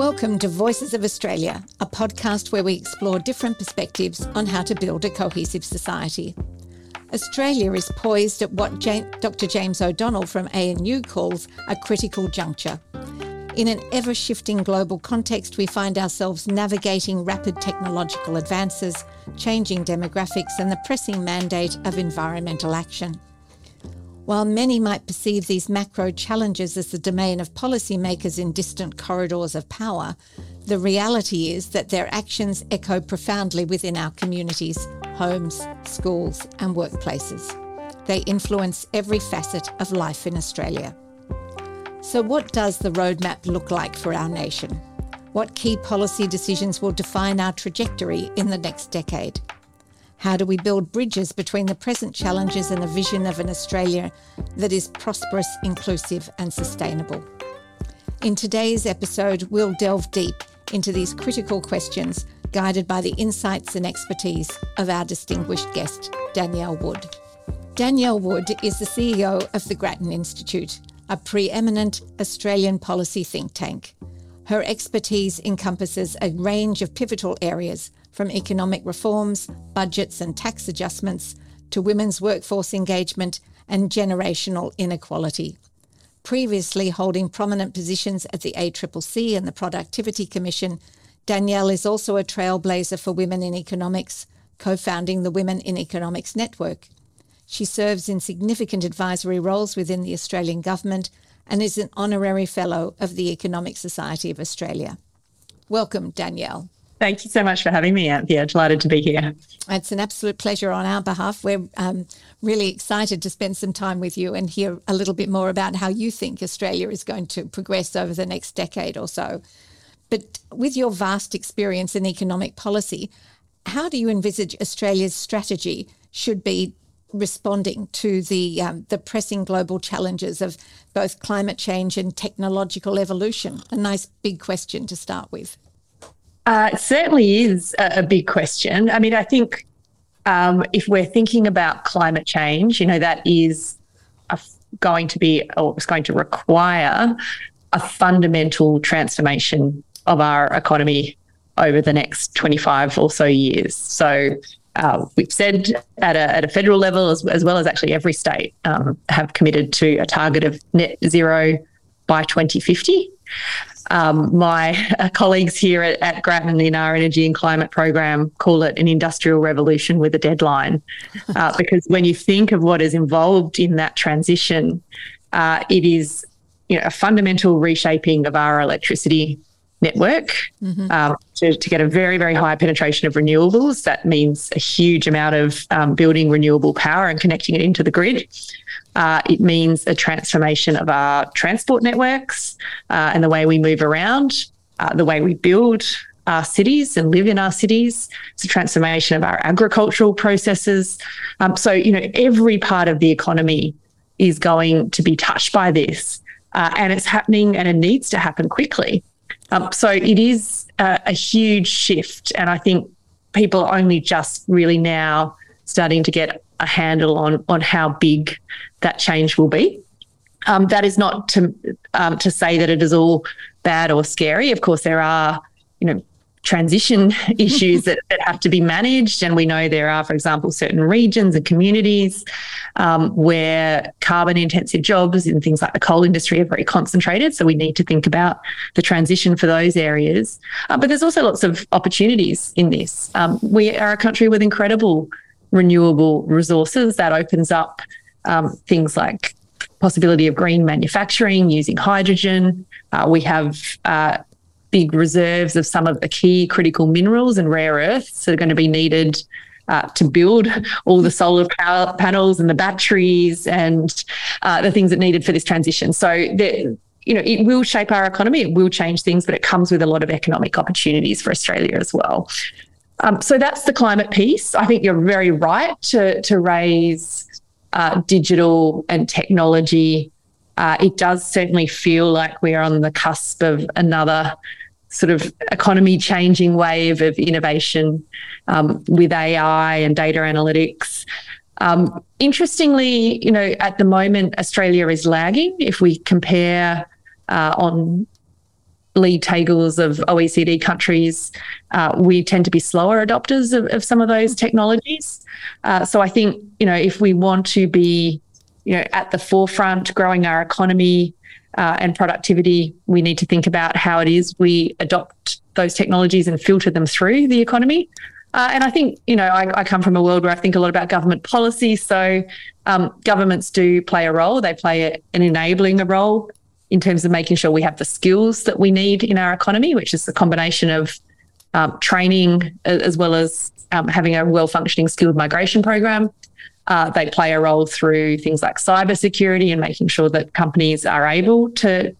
Welcome to Voices of Australia, a podcast where we explore different perspectives on how to build a cohesive society. Australia is poised at what Dr. James O'Donnell from ANU calls a critical juncture. In an ever-shifting global context, we find ourselves navigating rapid technological advances, changing demographics and the pressing mandate of environmental action. While many might perceive these macro challenges as the domain of policymakers in distant corridors of power, the reality is that their actions echo profoundly within our communities, homes, schools and workplaces. They influence every facet of life in Australia. So what does the roadmap look like for our nation? What key policy decisions will define our trajectory in the next decade? How do we build bridges between the present challenges and a vision of an Australia that is prosperous, inclusive and sustainable? In today's episode, we'll delve deep into these critical questions, guided by the insights and expertise of our distinguished guest, Danielle Wood. Danielle Wood is the CEO of the Grattan Institute, a preeminent Australian policy think tank. Her expertise encompasses a range of pivotal areas, from economic reforms, budgets and tax adjustments, to women's workforce engagement and generational inequality. Previously holding prominent positions at the ACCC and the Productivity Commission, Danielle is also a trailblazer for women in economics, co-founding the Women in Economics Network. She serves in significant advisory roles within the Australian government and is an honorary fellow of the Economic Society of Australia. Welcome, Danielle. Thank you so much for having me, Anthea. Delighted to be here. It's an absolute pleasure on our behalf. We're really excited to spend some time with you and hear a little bit more about how you think Australia is going to progress over the next decade or so. But with your vast experience in economic policy, how do you envisage Australia's strategy should be responding to the pressing global challenges of both climate change and technological evolution? A nice big question to start with. It certainly is a big question. I mean, I think if we're thinking about climate change, you know, that is going to require a fundamental transformation of our economy over the next 25 or so years. So we've said at a federal level, as well as actually every state, have committed to a target of net zero by 2050. My colleagues here at Grattan in our energy and climate program call it an industrial revolution with a deadline, because when you think of what is involved in that transition, it is, you know, a fundamental reshaping of our electricity network. Mm-hmm. To get a very, very high penetration of renewables. That means a huge amount of building renewable power and connecting it into the grid. It means a transformation of our transport networks and the way we move around, the way we build our cities and live in our cities. It's a transformation of our agricultural processes. So, you know, every part of the economy is going to be touched by this, and it's happening and it needs to happen quickly. So it is a huge shift, and I think people are only just really now starting to get a handle on how big that change will be. That is not to say that it is all bad or scary. Of course, there are, you know, transition issues that have to be managed, and we know there are, for example, certain regions and communities where carbon-intensive jobs in things like the coal industry are very concentrated, so we need to think about the transition for those areas. But there's also lots of opportunities in this. We are a country with incredible renewable resources. That opens up things like possibility of green manufacturing using hydrogen. We have big reserves of some of the key critical minerals and rare earths that are going to be needed to build all the solar power panels and the batteries and the things that are needed for this transition. So, you know, it will shape our economy, it will change things, but it comes with a lot of economic opportunities for Australia as well. So that's the climate piece. I think you're very right to raise digital and technology. It does certainly feel like we're on the cusp of another sort of economy-changing wave of innovation with AI and data analytics. Interestingly, you know, at the moment, Australia is lagging. If we compare on lead tables of OECD countries, we tend to be slower adopters of some of those technologies. So I think, if we want to be, at the forefront, growing our economy and productivity, we need to think about how it is we adopt those technologies and filter them through the economy. And I think, I come from a world where I think a lot about government policy. So governments do play a role. They play an enabling role in terms of making sure we have the skills that we need in our economy, which is a combination of training as well as having a well-functioning skilled migration program. They play a role through things like cybersecurity and making sure that companies are able to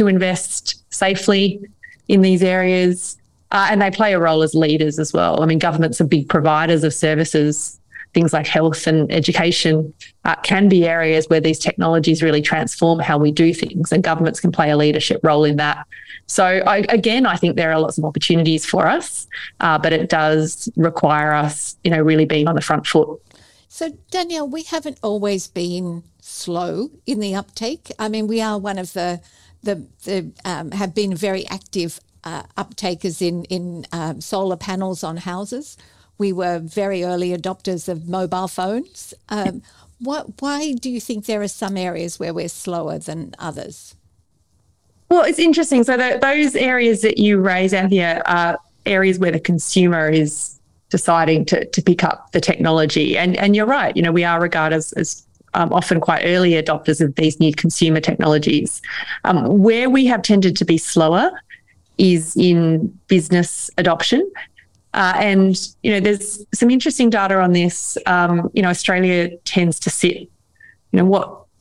invest safely in these areas. And they play a role as leaders as well. I mean, governments are big providers of services. Things like health and education can be areas where these technologies really transform how we do things, and governments can play a leadership role in that. So, I think there are lots of opportunities for us, but it does require us, really being on the front foot. So, Danielle, we haven't always been slow in the uptake. I mean, we are one of the have been very active uptakers in solar panels on houses. We were very early adopters of mobile phones. Why do you think there are some areas where we're slower than others? Well, it's interesting. So those areas that you raise, Anthea, are areas where the consumer is deciding to pick up the technology. And you're right, we are regarded as often quite early adopters of these new consumer technologies. Where we have tended to be slower is in business adoption. And there's some interesting data on this. Australia tends to sit,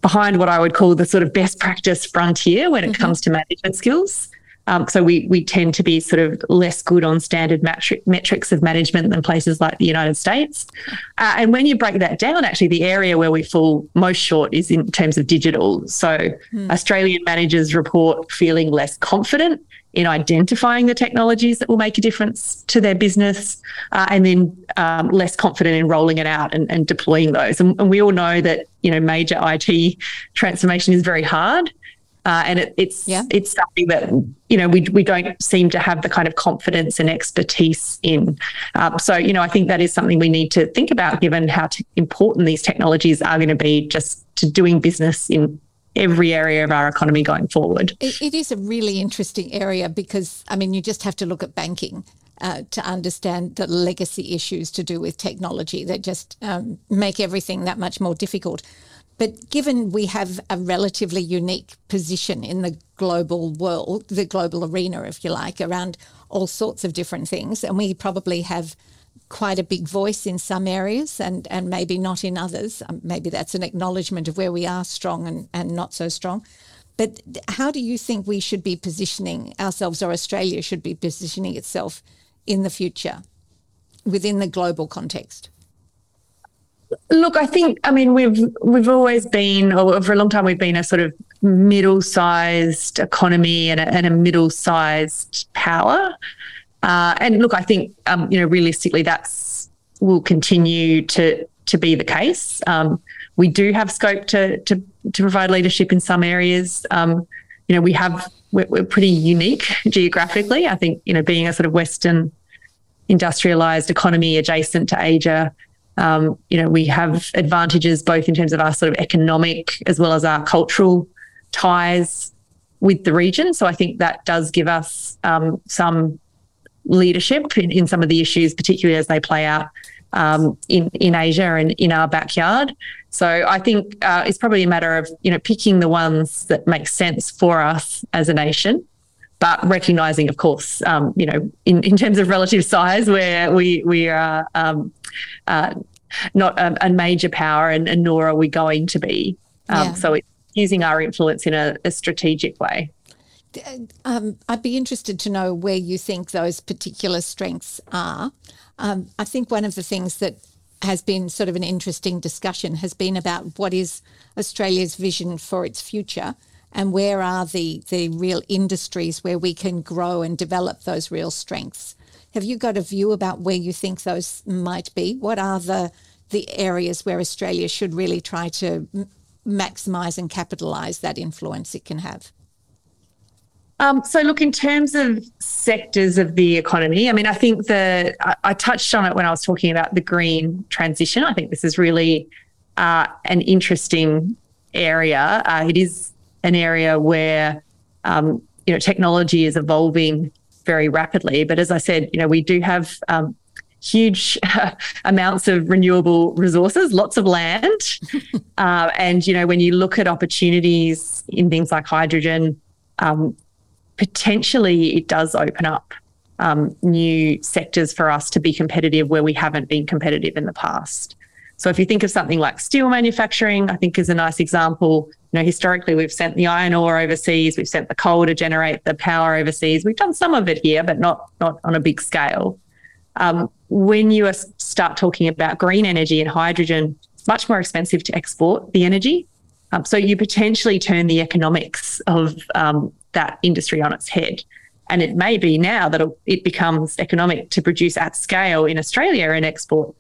behind what I would call the sort of best practice frontier when it comes to management skills. So we tend to be sort of less good on standard metrics of management than places like the United States. And when you break that down, actually, the area where we fall most short is in terms of digital. So Australian managers report feeling less confident in identifying the technologies that will make a difference to their business, and then less confident in rolling it out and deploying those. And we all know that, major IT transformation is very hard. And it's something that, we don't seem to have the kind of confidence and expertise in. So I think that is something we need to think about, given how important these technologies are going to be just to doing business in every area of our economy going forward. It is a really interesting area because, you just have to look at banking to understand the legacy issues to do with technology that just make everything that much more difficult. But given we have a relatively unique position in the global world, the global arena, if you like, around all sorts of different things, and we probably have quite a big voice in some areas and maybe not in others. Maybe that's an acknowledgement of where we are strong and not so strong. But how do you think we should be positioning ourselves, or Australia should be positioning itself in the future within the global context? Look, I think, we've always been, or for a long time, we've been a sort of middle-sized economy and a middle-sized power. I think, realistically, that's will continue to be the case. We do have scope to provide leadership in some areas. We're pretty unique geographically. I think, being a sort of Western industrialised economy adjacent to Asia, we have advantages both in terms of our sort of economic as well as our cultural ties with the region. So I think that does give us some leadership in some of the issues, particularly as they play out in Asia and in our backyard. So I think it's probably a matter of, picking the ones that make sense for us as a nation. But recognising, of course, in terms of relative size, where we are not a major power and nor are we going to be. So it's using our influence in a strategic way. I'd be interested to know where you think those particular strengths are. I think one of the things that has been sort of an interesting discussion has been about what is Australia's vision for its future. And where are the real industries where we can grow and develop those real strengths? Have you got a view about where you think those might be? What are the areas where Australia should really try to maximise and capitalise that influence it can have? So look, in terms of sectors of the economy, I mean, I think I touched on it when I was talking about the green transition. I think this is really an interesting area. It is an area where, technology is evolving very rapidly. But as I said, we do have huge amounts of renewable resources, lots of land. And, when you look at opportunities in things like hydrogen, potentially it does open up new sectors for us to be competitive where we haven't been competitive in the past. So if you think of something like steel manufacturing, I think is a nice example. Historically we've sent the iron ore overseas, we've sent the coal to generate the power overseas. We've done some of it here, but not on a big scale. When you start talking about green energy and hydrogen, it's much more expensive to export the energy. So you potentially turn the economics of that industry on its head. And it may be now that it becomes economic to produce at scale in Australia and export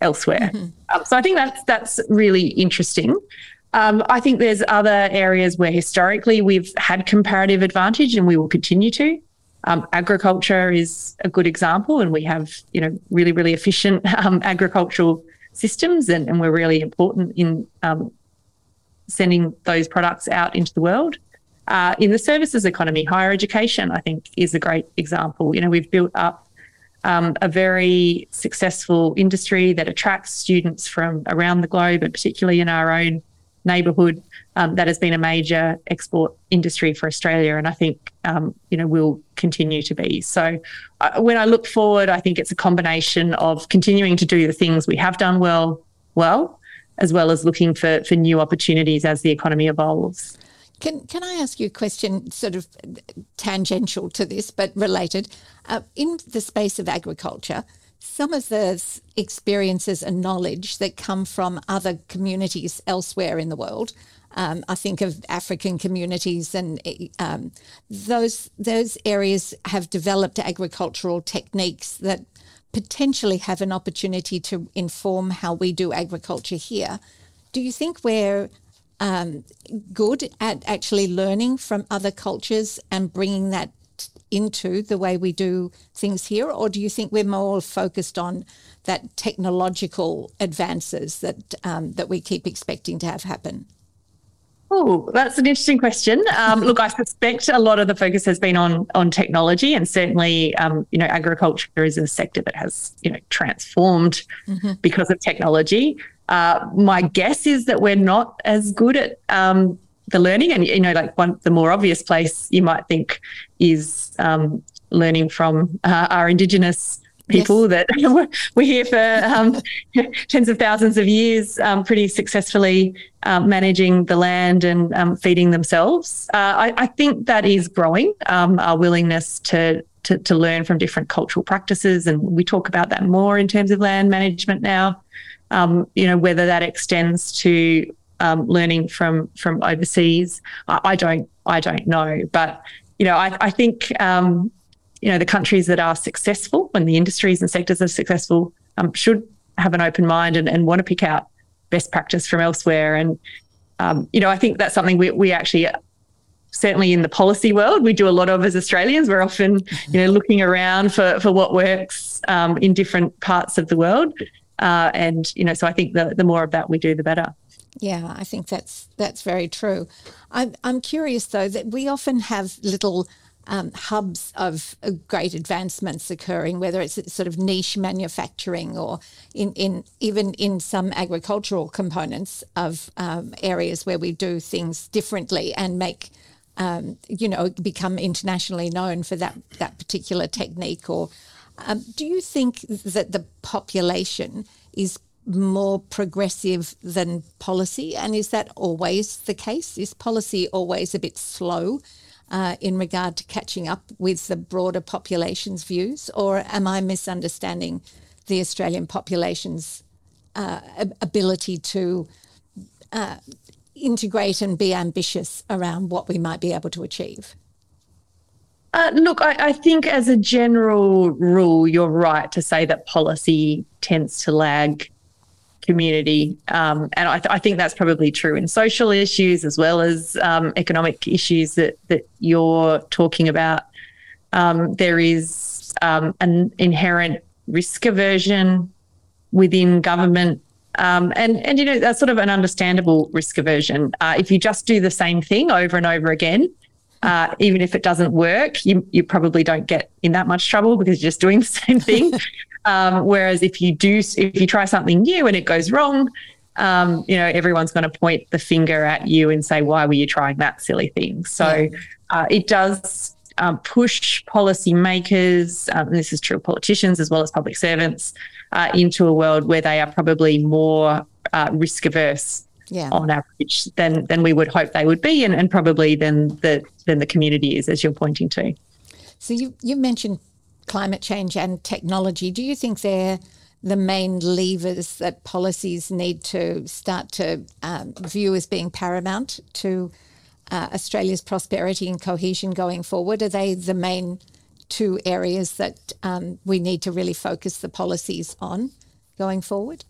elsewhere. Mm-hmm. So I think that's really interesting. I think there's other areas where historically we've had comparative advantage and we will continue to. Agriculture is a good example, and we have, really, really efficient agricultural systems, and we're really important in sending those products out into the world. In the services economy, higher education, I think, is a great example. We've built up a very successful industry that attracts students from around the globe, and particularly in our own neighbourhood, that has been a major export industry for Australia, and I think, will continue to be. So when I look forward, I think it's a combination of continuing to do the things we have done well, as well as looking for new opportunities as the economy evolves. Can I ask you a question sort of tangential to this but related? In the space of agriculture, some of the experiences and knowledge that come from other communities elsewhere in the world, I think of African communities, and those areas have developed agricultural techniques that potentially have an opportunity to inform how we do agriculture here. Do you think we're good at actually learning from other cultures and bringing that into the way we do things here? Or do you think we're more focused on that technological advances that we keep expecting to have happen? Oh, that's an interesting question. Look, I suspect a lot of the focus has been on technology, and certainly, agriculture is a sector that has, transformed mm-hmm. because of technology. My guess is that we're not as good at the learning, and the more obvious place you might think is learning from our Indigenous people yes. that we're here for tens of thousands of years, pretty successfully managing the land and feeding themselves. I think that is growing, our willingness to learn from different cultural practices, and we talk about that more in terms of land management now. Whether that extends to learning from overseas, I don't know. But I think the countries that are successful, when the industries and sectors are successful, should have an open mind and want to pick out best practice from elsewhere. And I think that's something we actually, certainly in the policy world, we do a lot of as Australians. We're often looking around for what works in different parts of the world. So I think the more of that we do, the better. Yeah, I think that's very true. I'm curious, though, that we often have little hubs of great advancements occurring, whether it's sort of niche manufacturing or even in some agricultural components of areas where we do things differently and make, become internationally known for that particular technique or. Do you think that the population is more progressive than policy? And is that always the case? Is policy always a bit slow in regard to catching up with the broader population's views? Or am I misunderstanding the Australian population's ability to integrate and be ambitious around what we might be able to achieve? Look, I think as a general rule, you're right to say that policy tends to lag community. And I think that's probably true in social issues as well as economic issues that you're talking about. There is an inherent risk aversion within government. And you know, that's sort of an understandable risk aversion. If you just do the same thing over and over again, even if it doesn't work, you probably don't get in that much trouble because you're just doing the same thing. Whereas if you try something new and it goes wrong, you know, everyone's going to point the finger at you and say, why were you trying that silly thing? So it does push policymakers, and this is true of politicians as well as public servants, into a world where they are probably more risk averse on average than we would hope they would be, and probably than the community is, as you're pointing to. So you mentioned climate change and technology. Do you think they're the main levers that policies need to start to view as being paramount to Australia's prosperity and cohesion going forward? Are they the main two areas that we need to really focus the policies on going forward?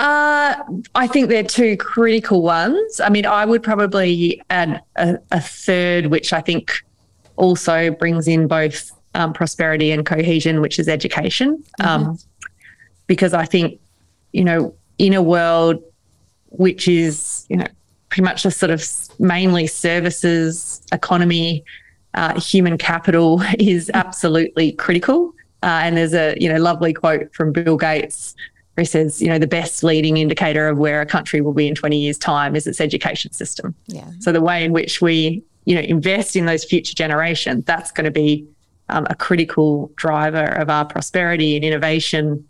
I think they're two critical ones. I mean, I would probably add a third, which I think also brings in both prosperity and cohesion, which is education. Because I think, you know, in a world which is, you know, pretty much a sort of mainly services economy, human capital is absolutely critical. And there's a, you know, lovely quote from Bill Gates where he says, you know, the best leading indicator of where a country will be in 20 years' time is its education system. Yeah. So the way in which we, you know, invest in those future generations, that's going to be a critical driver of our prosperity and innovation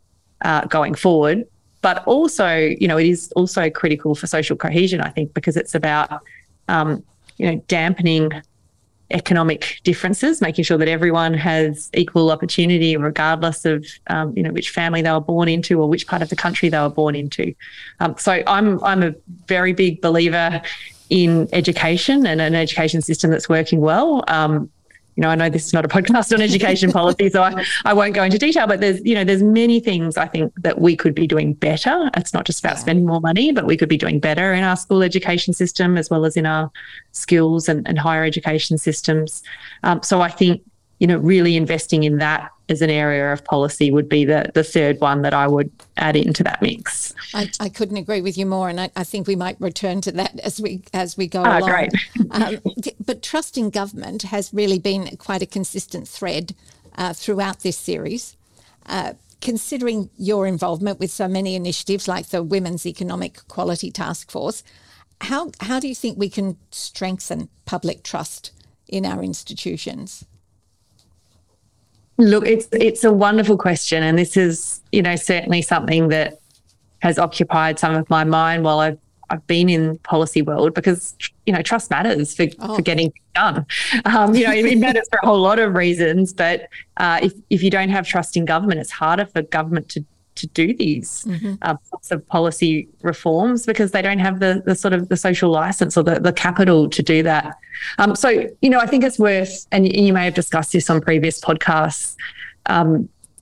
going forward. But also, you know, it is also critical for social cohesion, I think, because it's about, you know, dampening economic differences, making sure that everyone has equal opportunity regardless of, you know, which family they were born into or which part of the country they were born into. So I'm a very big believer in education and an education system that's working well. You know, I know this is not a podcast on education policy, so I won't go into detail, but there's, you know, there's many things I think that we could be doing better. It's not just about spending more money, but we could be doing better in our school education system as well as in our skills and higher education systems. So I think, you know, really investing in that as an area of policy would be the third one that I would add into that mix. I couldn't agree with you more, and I think we might return to that as we go along. Great. But trust in government has really been quite a consistent thread throughout this series. Considering your involvement with so many initiatives like the Women's Economic Equality Task Force, how do you think we can strengthen public trust in our institutions? Look, it's a wonderful question, and this is, you know, certainly something that has occupied some of my mind while I've been in policy world, because, you know, trust matters for getting things done. You know, it matters for a whole lot of reasons, but if you don't have trust in government, it's harder for government to do these sorts of policy reforms because they don't have the sort of the social license or the capital to do that. So, you know, I think it's worth, and you may have discussed this on previous podcasts,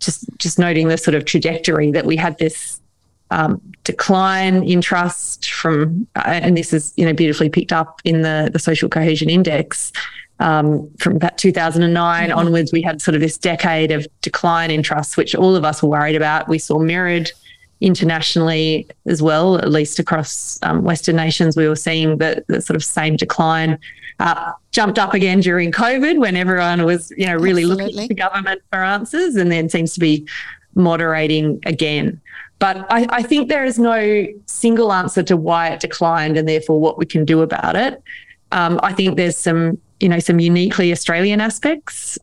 just noting the sort of trajectory that we had this decline in trust from, and this is, you know, beautifully picked up in the Social Cohesion Index. From about 2009 onwards, we had sort of this decade of decline in trust, which all of us were worried about. We saw mirrored internationally as well, at least across Western nations. We were seeing the sort of same decline, jumped up again during COVID when everyone was, you know, really looking to government for answers, and then seems to be moderating again. But I think there is no single answer to why it declined and therefore what we can do about it. I think there's some, you know, some uniquely Australian aspects.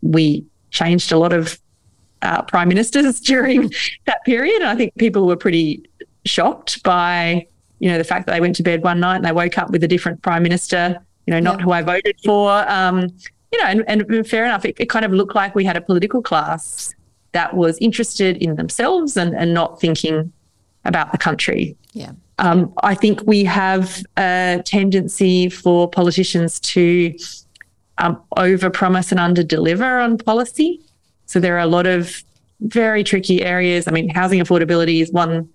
We changed a lot of prime ministers during that period, and I think people were pretty shocked by, you know, the fact that they went to bed one night and they woke up with a different prime minister, you know, not who I voted for. You know, and fair enough, it kind of looked like we had a political class that was interested in themselves and not thinking about the country. Yeah. I think we have a tendency for politicians to overpromise and underdeliver on policy. So there are a lot of very tricky areas. I mean, housing affordability is one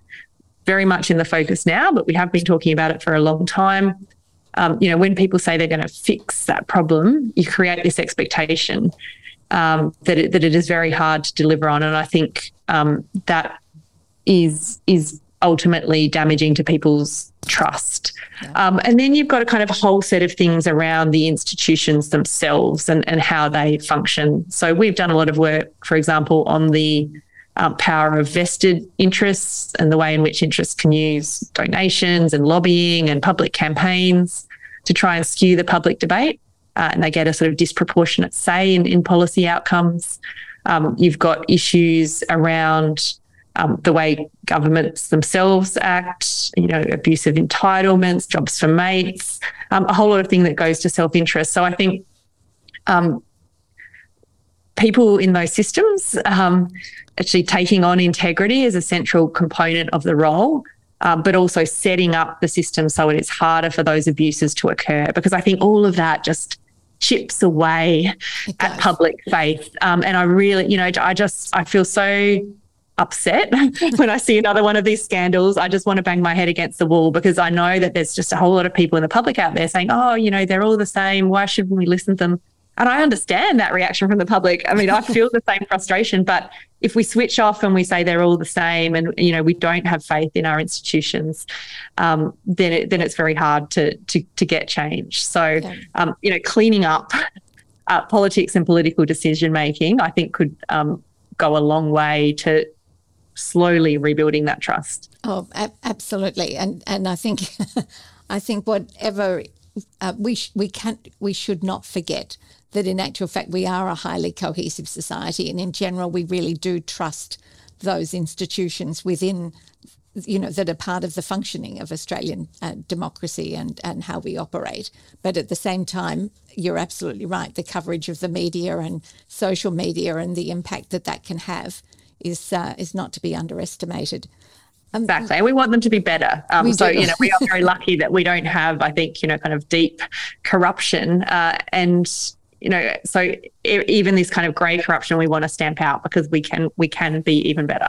very much in the focus now, but we have been talking about it for a long time. When people say they're going to fix that problem, you create this expectation that it is very hard to deliver on. And I think that is ultimately damaging to people's trust. And then you've got a kind of whole set of things around the institutions themselves and how they function. So we've done a lot of work, for example, on the power of vested interests and the way in which interests can use donations and lobbying and public campaigns to try and skew the public debate. And they get a sort of disproportionate say in policy outcomes. You've got issues around the way governments themselves act, abuse of entitlements, jobs for mates, a whole lot of thing that goes to self-interest. So I think people in those systems actually taking on integrity is a central component of the role, but also setting up the system so it is harder for those abuses to occur, because I think all of that just chips away at public faith. And I really, I feel so upset when I see another one of these scandals. I just want to bang my head against the wall, because I know that there's just a whole lot of people in the public out there saying, they're all the same. Why shouldn't we listen to them? And I understand that reaction from the public. I mean, I feel the same frustration, but if we switch off and we say they're all the same and, we don't have faith in our institutions, then it's very hard to get change. So, cleaning up politics and political decision-making, I think could go a long way to slowly rebuilding that trust. Oh, absolutely. And I think, whatever we should not forget that in actual fact we are a highly cohesive society, and in general we really do trust those institutions within, that are part of the functioning of Australian democracy and how we operate. But at the same time, you're absolutely right, the coverage of the media and social media and the impact that can have is not to be underestimated. Exactly. And we want them to be better. We are very lucky that we don't have, I think, kind of deep corruption. So even this kind of grey corruption we want to stamp out, because we can be even better.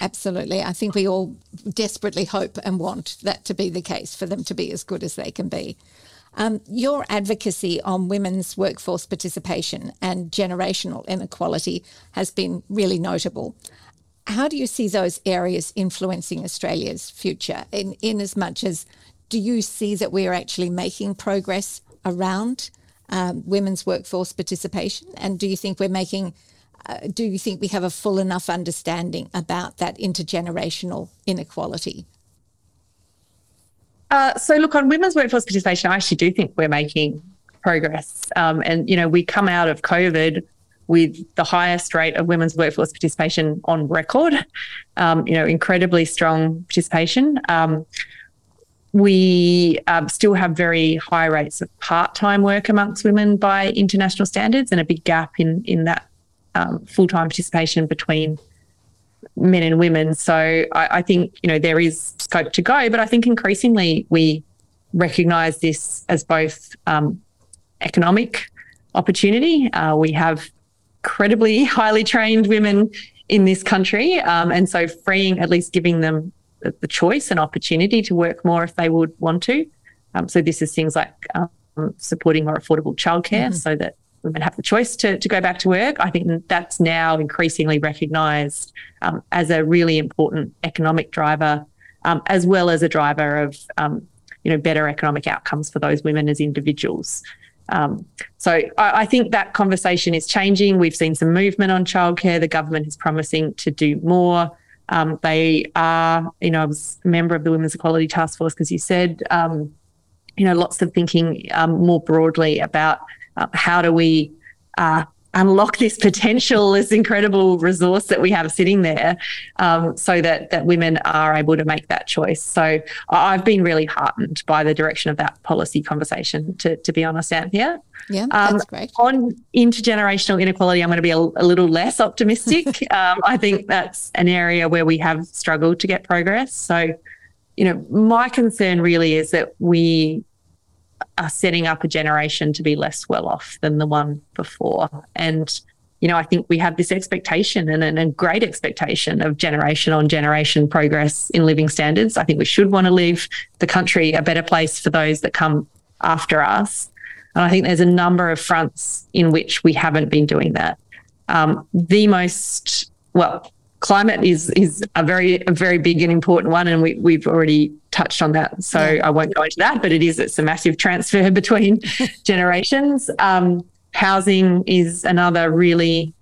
Absolutely. I think we all desperately hope and want that to be the case, for them to be as good as they can be. Your advocacy on women's workforce participation and generational inequality has been really notable. How do you see those areas influencing Australia's future, in as much as do you see that we're actually making progress around women's workforce participation? And do you think we have a full enough understanding about that intergenerational inequality? Look, on women's workforce participation, I actually do think we're making progress. We come out of COVID with the highest rate of women's workforce participation on record, incredibly strong participation. We still have very high rates of part-time work amongst women by international standards, and a big gap in that full-time participation between men and women. So I think, there is scope to go, but I think increasingly we recognise this as both economic opportunity. We have incredibly highly trained women in this country. And so freeing, at least giving them the choice and opportunity to work more if they would want to. So this is things like supporting more affordable childcare so that women have the choice to go back to work. I think that's now increasingly recognised as a really important economic driver, as well as a driver of, better economic outcomes for those women as individuals. So I think that conversation is changing. We've seen some movement on childcare. The government is promising to do more. They are, I was a member of the Women's Equality Task Force, as you said, lots of thinking more broadly about how do we unlock this potential, this incredible resource that we have sitting there, so that women are able to make that choice. So I've been really heartened by the direction of that policy conversation, to be honest, Anthea. Yeah, that's great. On intergenerational inequality, I'm going to be a little less optimistic. I think that's an area where we have struggled to get progress. So, my concern really is that we are setting up a generation to be less well off than the one before. And you know, I think we have this expectation and a great expectation of generation on generation progress in living standards. I think we should want to leave the country a better place for those that come after us. And I think there's a number of fronts in which we haven't been doing that. Climate is a very big and important one, and we've already touched on that, so I won't go into that, but it's a massive transfer between generations. Housing is another really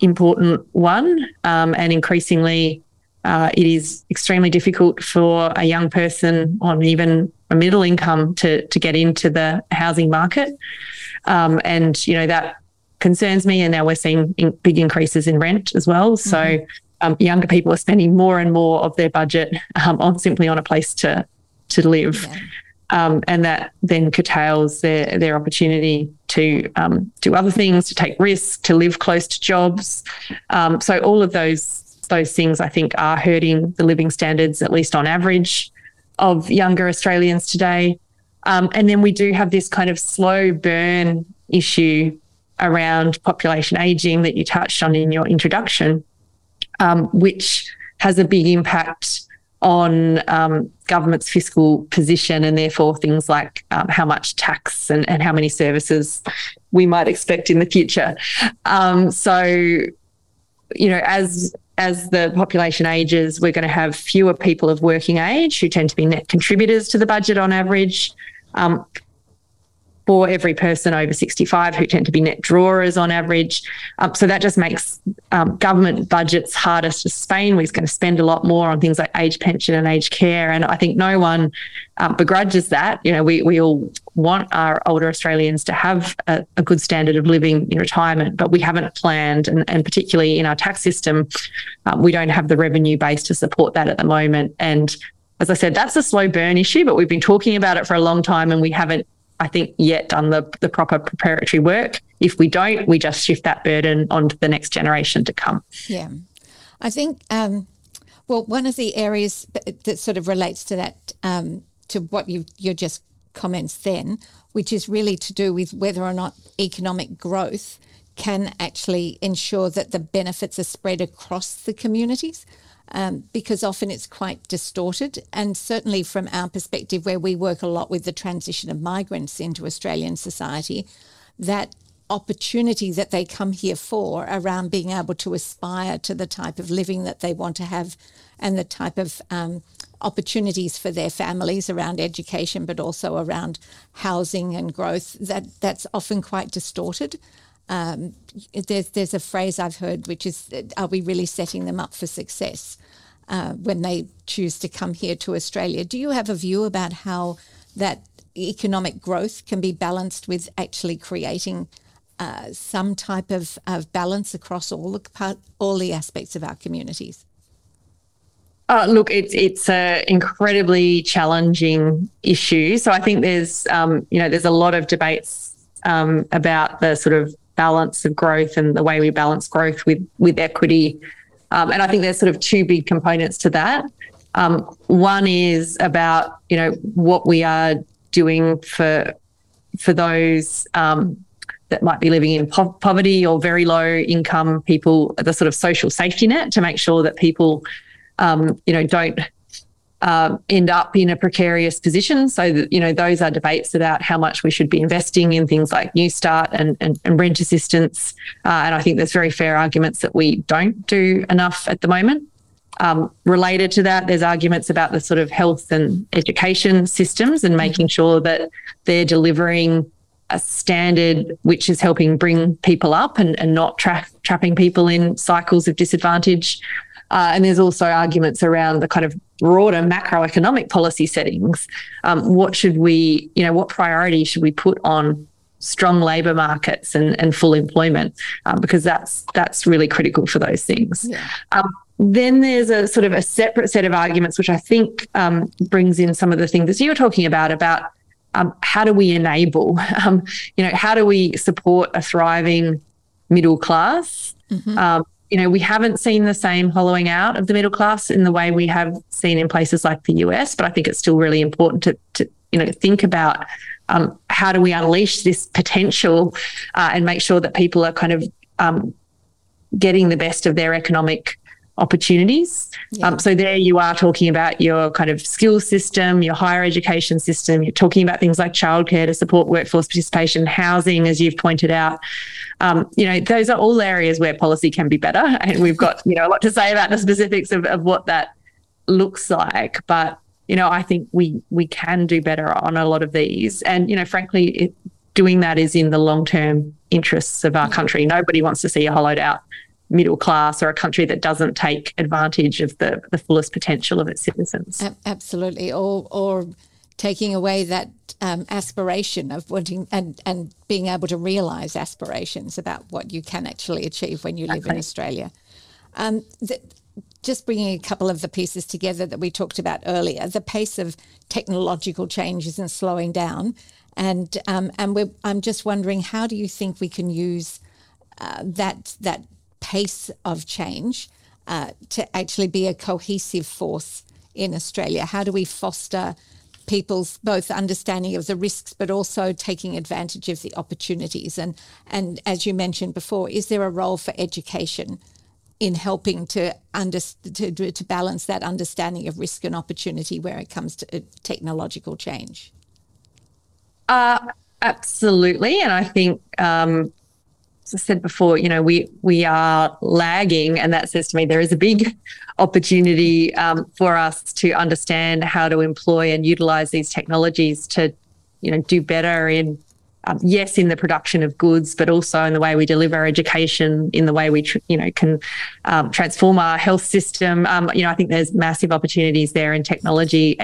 important one, and increasingly it is extremely difficult for a young person on even a middle income to get into the housing market, and you know that concerns me. And now we're seeing big increases in rent as well. So younger people are spending more and more of their budget on a place to live, and that then curtails their opportunity to do other things, to take risks, to live close to jobs. So all of those things I think are hurting the living standards, at least on average, of younger Australians today. And then we do have this kind of slow burn issue around population ageing that you touched on in your introduction, which has a big impact on government's fiscal position, and therefore things like how much tax and how many services we might expect in the future. So, you know, as the population ages, we're going to have fewer people of working age who tend to be net contributors to the budget on average. For every person over 65 who tend to be net drawers on average. So that just makes government budgets harder to sustain. We're going to spend a lot more on things like age pension and aged care. And I think no one begrudges that. You know, we all want our older Australians to have a good standard of living in retirement, but we haven't planned. And particularly in our tax system, we don't have the revenue base to support that at the moment. And as I said, that's a slow burn issue, but we've been talking about it for a long time and we haven't, I think, yet done the proper preparatory work. If we don't, we just shift that burden onto the next generation to come. Yeah. I think, one of the areas that sort of relates to that, to what your just comments then, which is really to do with whether or not economic growth can actually ensure that the benefits are spread across the communities, because often it's quite distorted. And certainly from our perspective, where we work a lot with the transition of migrants into Australian society, that opportunity that they come here for around being able to aspire to the type of living that they want to have and the type of opportunities for their families around education, but also around housing and growth, that's often quite distorted. There's a phrase I've heard, which is, are we really setting them up for success when they choose to come here to Australia? Do you have a view about how that economic growth can be balanced with actually creating some type of balance across all the aspects of our communities? Look, it's an incredibly challenging issue. So I think there's a lot of debates about the sort of balance of growth and the way we balance growth with equity. And I think there's sort of two big components to that. One is about, you know, what we are doing for those that might be living in poverty or very low income people, the sort of social safety net to make sure that people, don't end up in a precarious position. So, that, you know, those are debates about how much we should be investing in things like New Start and rent assistance. And I think there's very fair arguments that we don't do enough at the moment. Related to that, there's arguments about the sort of health and education systems and making sure that they're delivering a standard which is helping bring people up and not trapping people in cycles of disadvantage. And there's also arguments around the kind of broader macroeconomic policy settings. What priority should we put on strong labour markets and full employment? Because that's really critical for those things. Yeah. Then there's a sort of a separate set of arguments, which I think brings in some of the things that you were talking about how do we enable, how do we support a thriving middle class? Mm-hmm. You know, we haven't seen the same hollowing out of the middle class in the way we have seen in places like the US, but I think it's still really important to think about how do we unleash this potential and make sure that people are kind of getting the best of their economic opportunities. Yeah. So there you are talking about your kind of skill system, your higher education system. You're talking about things like childcare to support workforce participation, housing, as you've pointed out. You know, those are all areas where policy can be better. And we've got, you know, a lot to say about the specifics of what that looks like. But, you know, I think we can do better on a lot of these. And, you know, frankly, doing that is in the long-term interests of our country. Nobody wants to see a hollowed out middle class or a country that doesn't take advantage of the fullest potential of its citizens. Absolutely. Or taking away that aspiration of wanting and being able to realise aspirations about what you can actually achieve when you live in Australia. Just bringing a couple of the pieces together that we talked about earlier, the pace of technological change isn't slowing down. And I'm just wondering, how do you think we can use that pace of change to actually be a cohesive force in Australia? How do we foster people's both understanding of the risks, but also taking advantage of the opportunities? And as you mentioned before, is there a role for education in helping to balance that understanding of risk and opportunity where it comes to technological change? Absolutely. And I think, as I said before, you know, we are lagging, and that says to me there is a big opportunity for us to understand how to employ and utilise these technologies to, you know, do better in, yes, in the production of goods, but also in the way we deliver education, in the way we, can transform our health system. I think there's massive opportunities there in technology,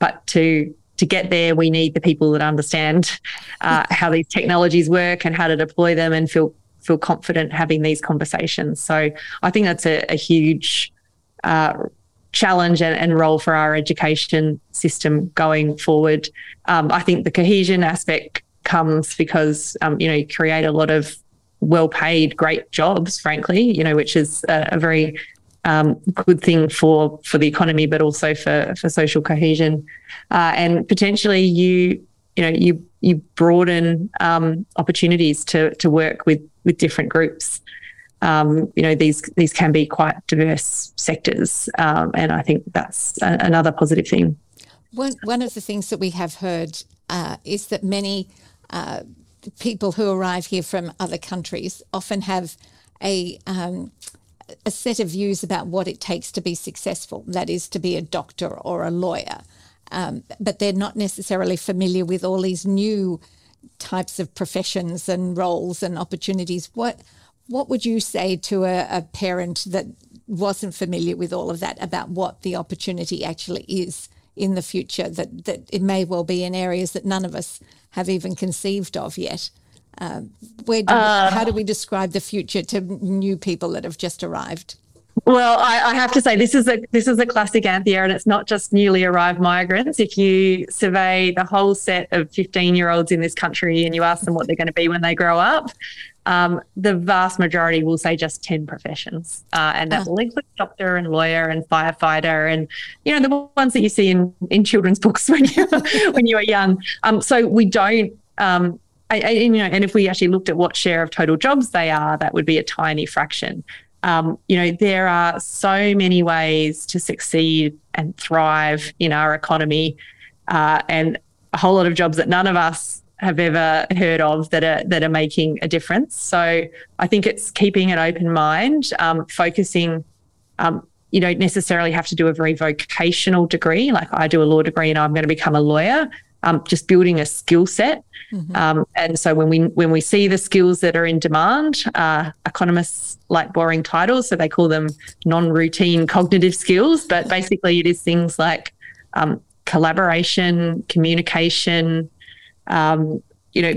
but to get there, we need the people that understand how these technologies work and how to deploy them, and feel confident having these conversations. So I think that's a huge challenge and role for our education system going forward. I think the cohesion aspect comes because, you create a lot of well-paid, great jobs, frankly, which is a very good thing for the economy, but also for social cohesion, and potentially you broaden opportunities to work with different groups. These can be quite diverse sectors, and I think that's another positive thing. One of the things that we have heard is that many people who arrive here from other countries often have a set of views about what it takes to be successful, that is to be a doctor or a lawyer, but they're not necessarily familiar with all these new types of professions and roles and opportunities. What would you say to a parent that wasn't familiar with all of that about what the opportunity actually is in the future, that it may well be in areas that none of us have even conceived of yet? How do we describe the future to new people that have just arrived? Well, I have to say this is a classic, Anthea, and it's not just newly arrived migrants. If you survey the whole set of 15-year-olds in this country and you ask them what they're going to be when they grow up, the vast majority will say just 10 professions, and that will include doctor and lawyer and firefighter and, the ones that you see in children's books when you are young. So we don't... and if we actually looked at what share of total jobs they are, that would be a tiny fraction. There are so many ways to succeed and thrive in our economy, and a whole lot of jobs that none of us have ever heard of that are making a difference. So I think it's keeping an open mind, focusing. You don't necessarily have to do a very vocational degree, like I do a law degree and I'm going to become a lawyer. Just building a skill set. Mm-hmm. And so when we see the skills that are in demand, economists like boring titles, so they call them non-routine cognitive skills, but basically it is things like collaboration, communication,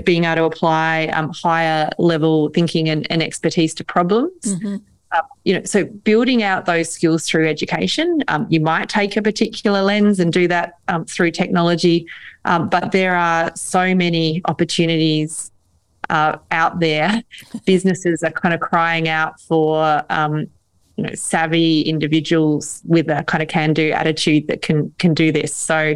being able to apply higher level thinking and expertise to problems. Mm-hmm. So building out those skills through education. You might take a particular lens and do that through technology, but there are so many opportunities out there. Businesses are kind of crying out for savvy individuals with a kind of can-do attitude that can do this. So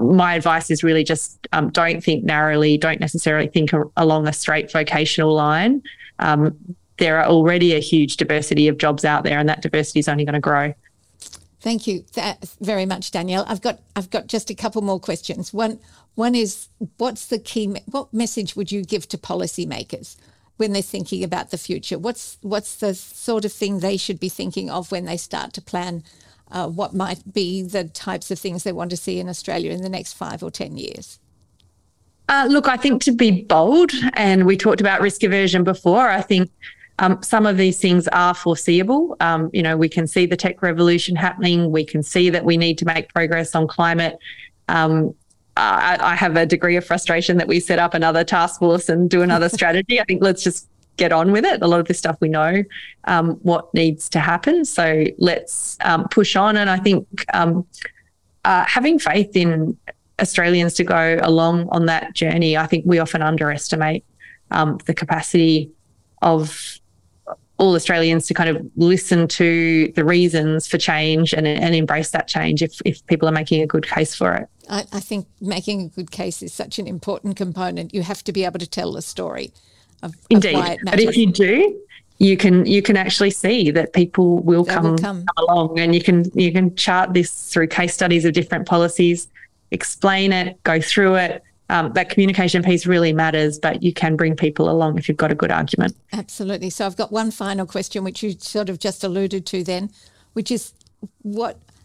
my advice is really just don't think narrowly, don't necessarily think along a straight vocational line. there are already a huge diversity of jobs out there, and that diversity is only going to grow. Thank you very much, Danielle. I've got just a couple more questions. One is, what's the key? What message would you give to policymakers when they're thinking about the future? What's the sort of thing they should be thinking of when they start to plan what might be the types of things they want to see in Australia in the next 5 or 10 years? Look, I think to be bold, and we talked about risk aversion before. I think some of these things are foreseeable. We can see the tech revolution happening. We can see that we need to make progress on climate. I have a degree of frustration that we set up another task force and do another strategy. I think let's just get on with it. A lot of this stuff we know what needs to happen. So let's push on. And I think having faith in Australians to go along on that journey. I think we often underestimate the capacity of all Australians to kind of listen to the reasons for change and embrace that change if people are making a good case for it. I think making a good case is such an important component. You have to be able to tell the story of why it matters. But if you do, you can actually see that people will come along, and you can chart this through case studies of different policies. Explain it, go through it. That communication piece really matters, but you can bring people along if you've got a good argument. Absolutely. So I've got one final question, which you sort of just alluded to then, which is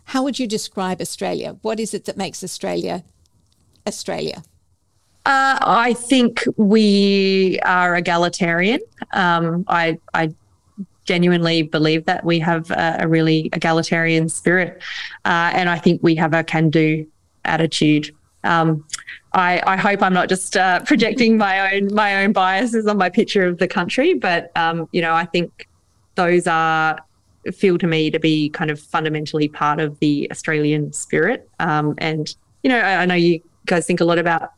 how would you describe Australia? What is it that makes Australia, Australia? I think we are egalitarian. I genuinely believe that we have a really egalitarian spirit. And I think we have a can-do attitude. I hope I'm not just projecting my own biases on my picture of the country, but I think those feel to me to be kind of fundamentally part of the Australian spirit. I know you guys think a lot about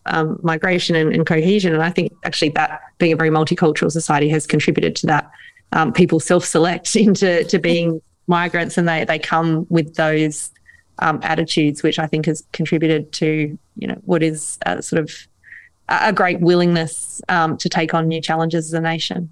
migration and cohesion, and I think actually that being a very multicultural society has contributed to that. People self-select into being migrants, and they come with those attitudes, which I think has contributed to, what is sort of a great willingness to take on new challenges as a nation.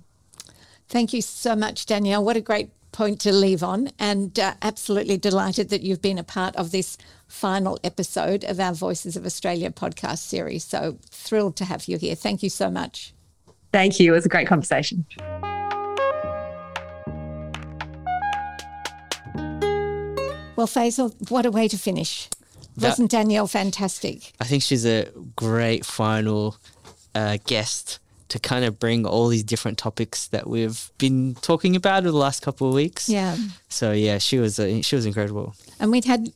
Thank you so much, Danielle. What a great point to leave on, and absolutely delighted that you've been a part of this final episode of our Voices of Australia podcast series. So thrilled to have you here. Thank you so much. Thank you. It was a great conversation. Well, Faisal, what a way to finish. Wasn't Danielle fantastic? I think she's a great final guest to kind of bring all these different topics that we've been talking about over the last couple of weeks. Yeah. So, yeah, she was incredible. And we'd had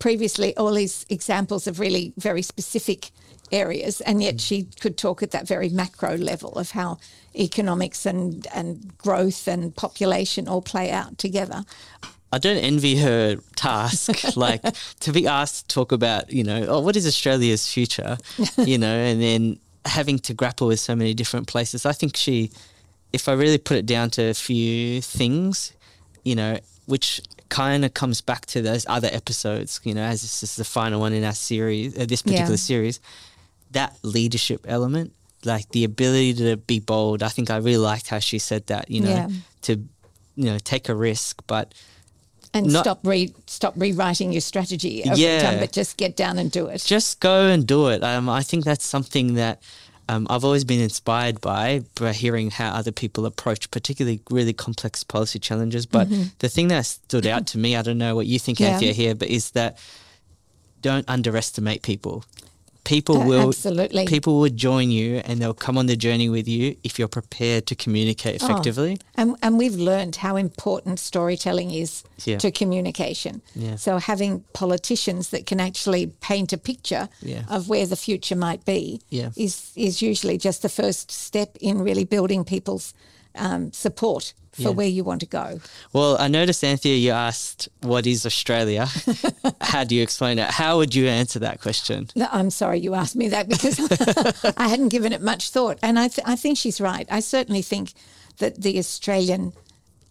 previously all these examples of really very specific areas, and yet she could talk at that very macro level of how economics and growth and population all play out together. I don't envy her task, like to be asked to talk about, what is Australia's future, and then having to grapple with so many different places. I think if I really put it down to a few things, which kind of comes back to those other episodes, as this is the final one in our series, this particular series, that leadership element, like the ability to be bold. I think I really liked how she said that, to, take a risk, but... And stop rewriting your strategy every time, but just get down and do it. Just go and do it. I think that's something that I've always been inspired by hearing how other people approach particularly really complex policy challenges. But the thing that stood out to me, I don't know what you think, Anthea, here, but is that don't underestimate people. People will join you, and they'll come on the journey with you if you're prepared to communicate effectively. And we've learned how important storytelling is to communication. Yeah. So having politicians that can actually paint a picture of where the future might be is usually just the first step in really building people's support for where you want to go. Well, I noticed, Anthea, you asked, what is Australia? How do you explain it? How would you answer that question? No, I'm sorry you asked me that because I hadn't given it much thought. And I think she's right. I certainly think that the Australian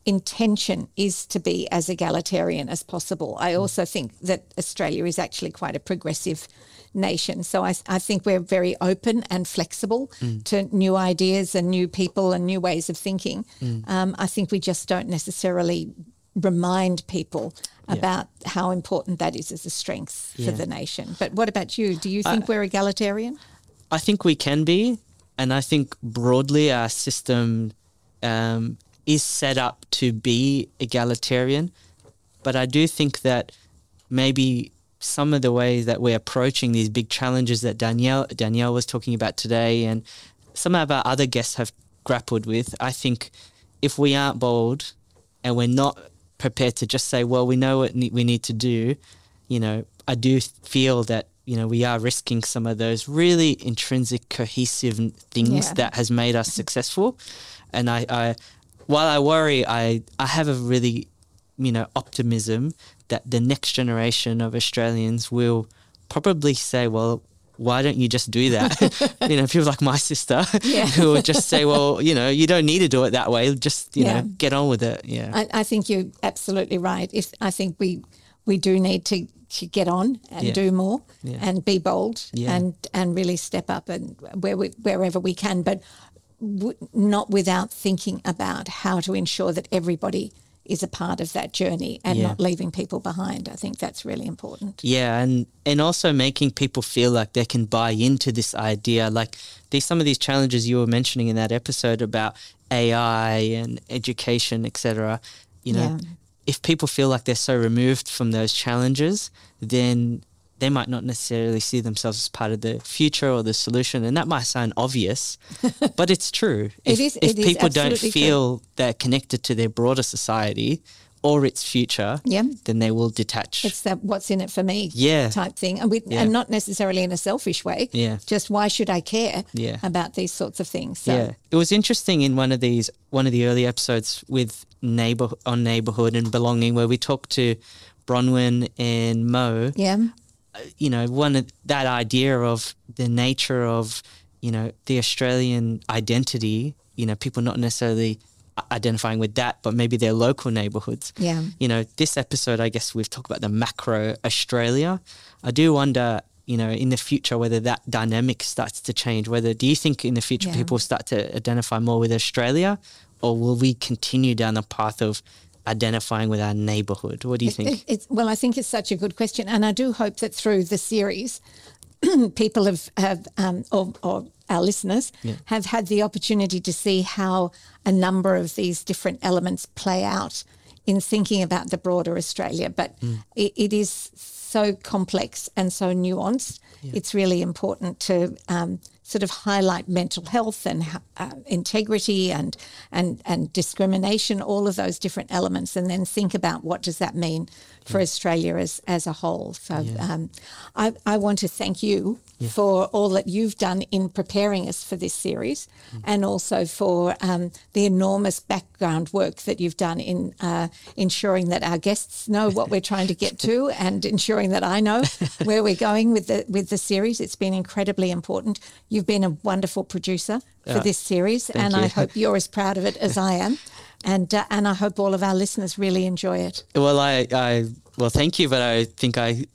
intention is to be as egalitarian as possible. I also think that Australia is actually quite a progressive nation. So I think we're very open and flexible to new ideas and new people and new ways of thinking. I think we just don't necessarily remind people about how important that is as a strength for the nation. But what about you? Do you think we're egalitarian? I think we can be. And I think broadly our system is set up to be egalitarian. But I do think that maybe some of the ways that we're approaching these big challenges that Danielle was talking about today and some of our other guests have grappled with, I think if we aren't bold and we're not prepared to just say, well, we know what we need to do, you know, I do feel that, you know, we are risking some of those really intrinsic cohesive things that has made us successful. And I while I worry, I have a really, you know, optimism that the next generation of Australians will probably say, well, why don't you just do that? You know, people like my sister who will just say, well, you know, you don't need to do it that way. Just, you know, get on with it. Yeah. I think you're absolutely right. I think we do need to get on and do more and be bold and really step up and wherever we can. But not without thinking about how to ensure that everybody is a part of that journey and not leaving people behind. I think that's really important. Yeah, and also making people feel like they can buy into this idea. Like some of these challenges you were mentioning in that episode about AI and education, et cetera, you know, if people feel like they're so removed from those challenges, then they might not necessarily see themselves as part of the future or the solution. And that might sound obvious, but it's true. If people don't feel they're connected to their broader society or its future, then they will detach. It's that what's in it for me type thing. And, and not necessarily in a selfish way, just why should I care about these sorts of things? So. Yeah. It was interesting in one of the early episodes with neighbourhood and belonging where we talked to Bronwyn and Mo. Yeah. You know, that idea of the nature of, you know, the Australian identity, you know, people not necessarily identifying with that, but maybe their local neighbourhoods. Yeah. You know, this episode, I guess we've talked about the macro Australia. I do wonder, you know, in the future, whether that dynamic starts to change, do you think in the future people start to identify more with Australia or will we continue down the path of identifying with our neighbourhood? What do you think? Well, I think it's such a good question. And I do hope that through the series, people have, or our listeners have had the opportunity to see how a number of these different elements play out in thinking about the broader Australia. But it is so complex and so nuanced. Yeah. It's really important to sort of highlight mental health and integrity and discrimination, all of those different elements, and then think about what does that mean for Australia as a whole. So I want to thank you for all that you've done in preparing us for this series and also for the enormous background work that you've done in ensuring that our guests know what we're trying to get to and ensuring that I know where we're going with the series. It's been incredibly important. You've been a wonderful producer for this series and I hope you're as proud of it as I am. And I hope all of our listeners really enjoy it. Well, I thank you, but I think I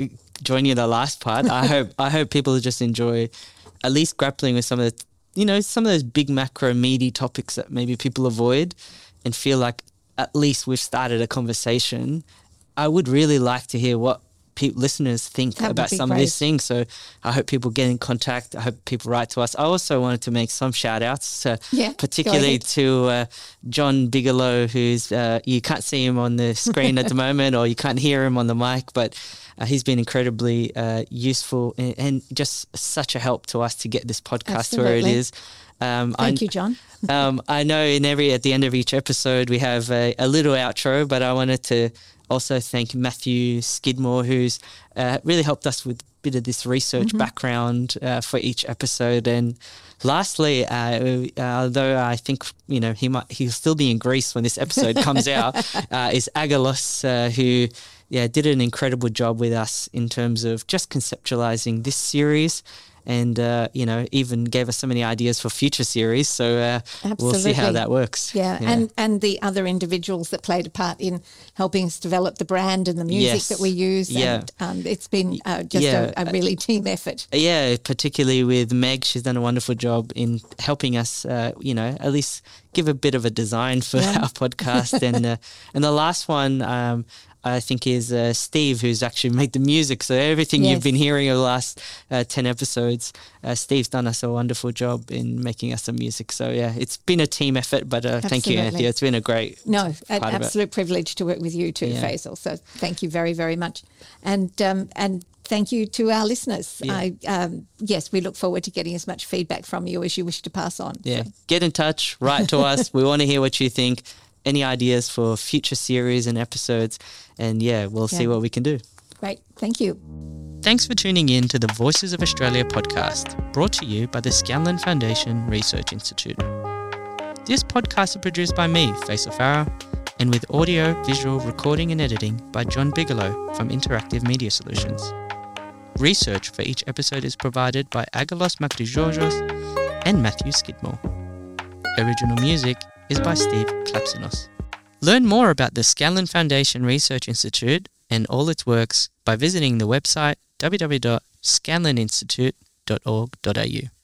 join you in the last part. I hope people just enjoy at least grappling with some of the, you know, some of those big macro meaty topics that maybe people avoid and feel like at least we've started a conversation. I would really like to hear what listeners think about some of these things. So I hope people get in contact. I hope people write to us. I also wanted to make some shout outs, particularly to John Bigelow, who's you can't see him on the screen at the moment or you can't hear him on the mic, but he's been incredibly useful and just such a help to us to get this podcast where it is. Thank you, John. I know at the end of each episode we have a little outro, but I wanted to also thank Matthew Skidmore, who's really helped us with a bit of this research background for each episode. And lastly, although I think, you know, he'll still be in Greece when this episode comes out, is Agalos, who did an incredible job with us in terms of just conceptualizing this series and you know, even gave us so many ideas for future series. So we'll see how that works. Yeah. And the other individuals that played a part in helping us develop the brand and the music that we use. Yeah. And it's been just a really team effort. Yeah, particularly with Meg. She's done a wonderful job in helping us, you know, at least give a bit of a design for our podcast. And the last one, I think, is Steve, who's actually made the music. So everything you've been hearing over the last 10 episodes, Steve's done us a wonderful job in making us some music. So, yeah, it's been a team effort, but thank you, Anthea. It's been a great an absolute privilege to work with you too, Faisal. So thank you very, very much. And thank you to our listeners. Yeah. Yes, we look forward to getting as much feedback from you as you wish to pass on. Yeah, so get in touch, write to us. We want to hear what you think. Any ideas for future series and episodes, and we'll see what we can do. Great. Thank you. Thanks for tuning in to the Voices of Australia podcast, brought to you by the Scanlon Foundation Research Institute. This podcast is produced by me, Faisal Farah, and with audio, visual, recording and editing by John Bigelow from Interactive Media Solutions. Research for each episode is provided by Agalos Makrijorjos and Matthew Skidmore. Original music is by Steve Klapsinos. Learn more about the Scanlon Foundation Research Institute and all its works by visiting the website www.scanloninstitute.org.au.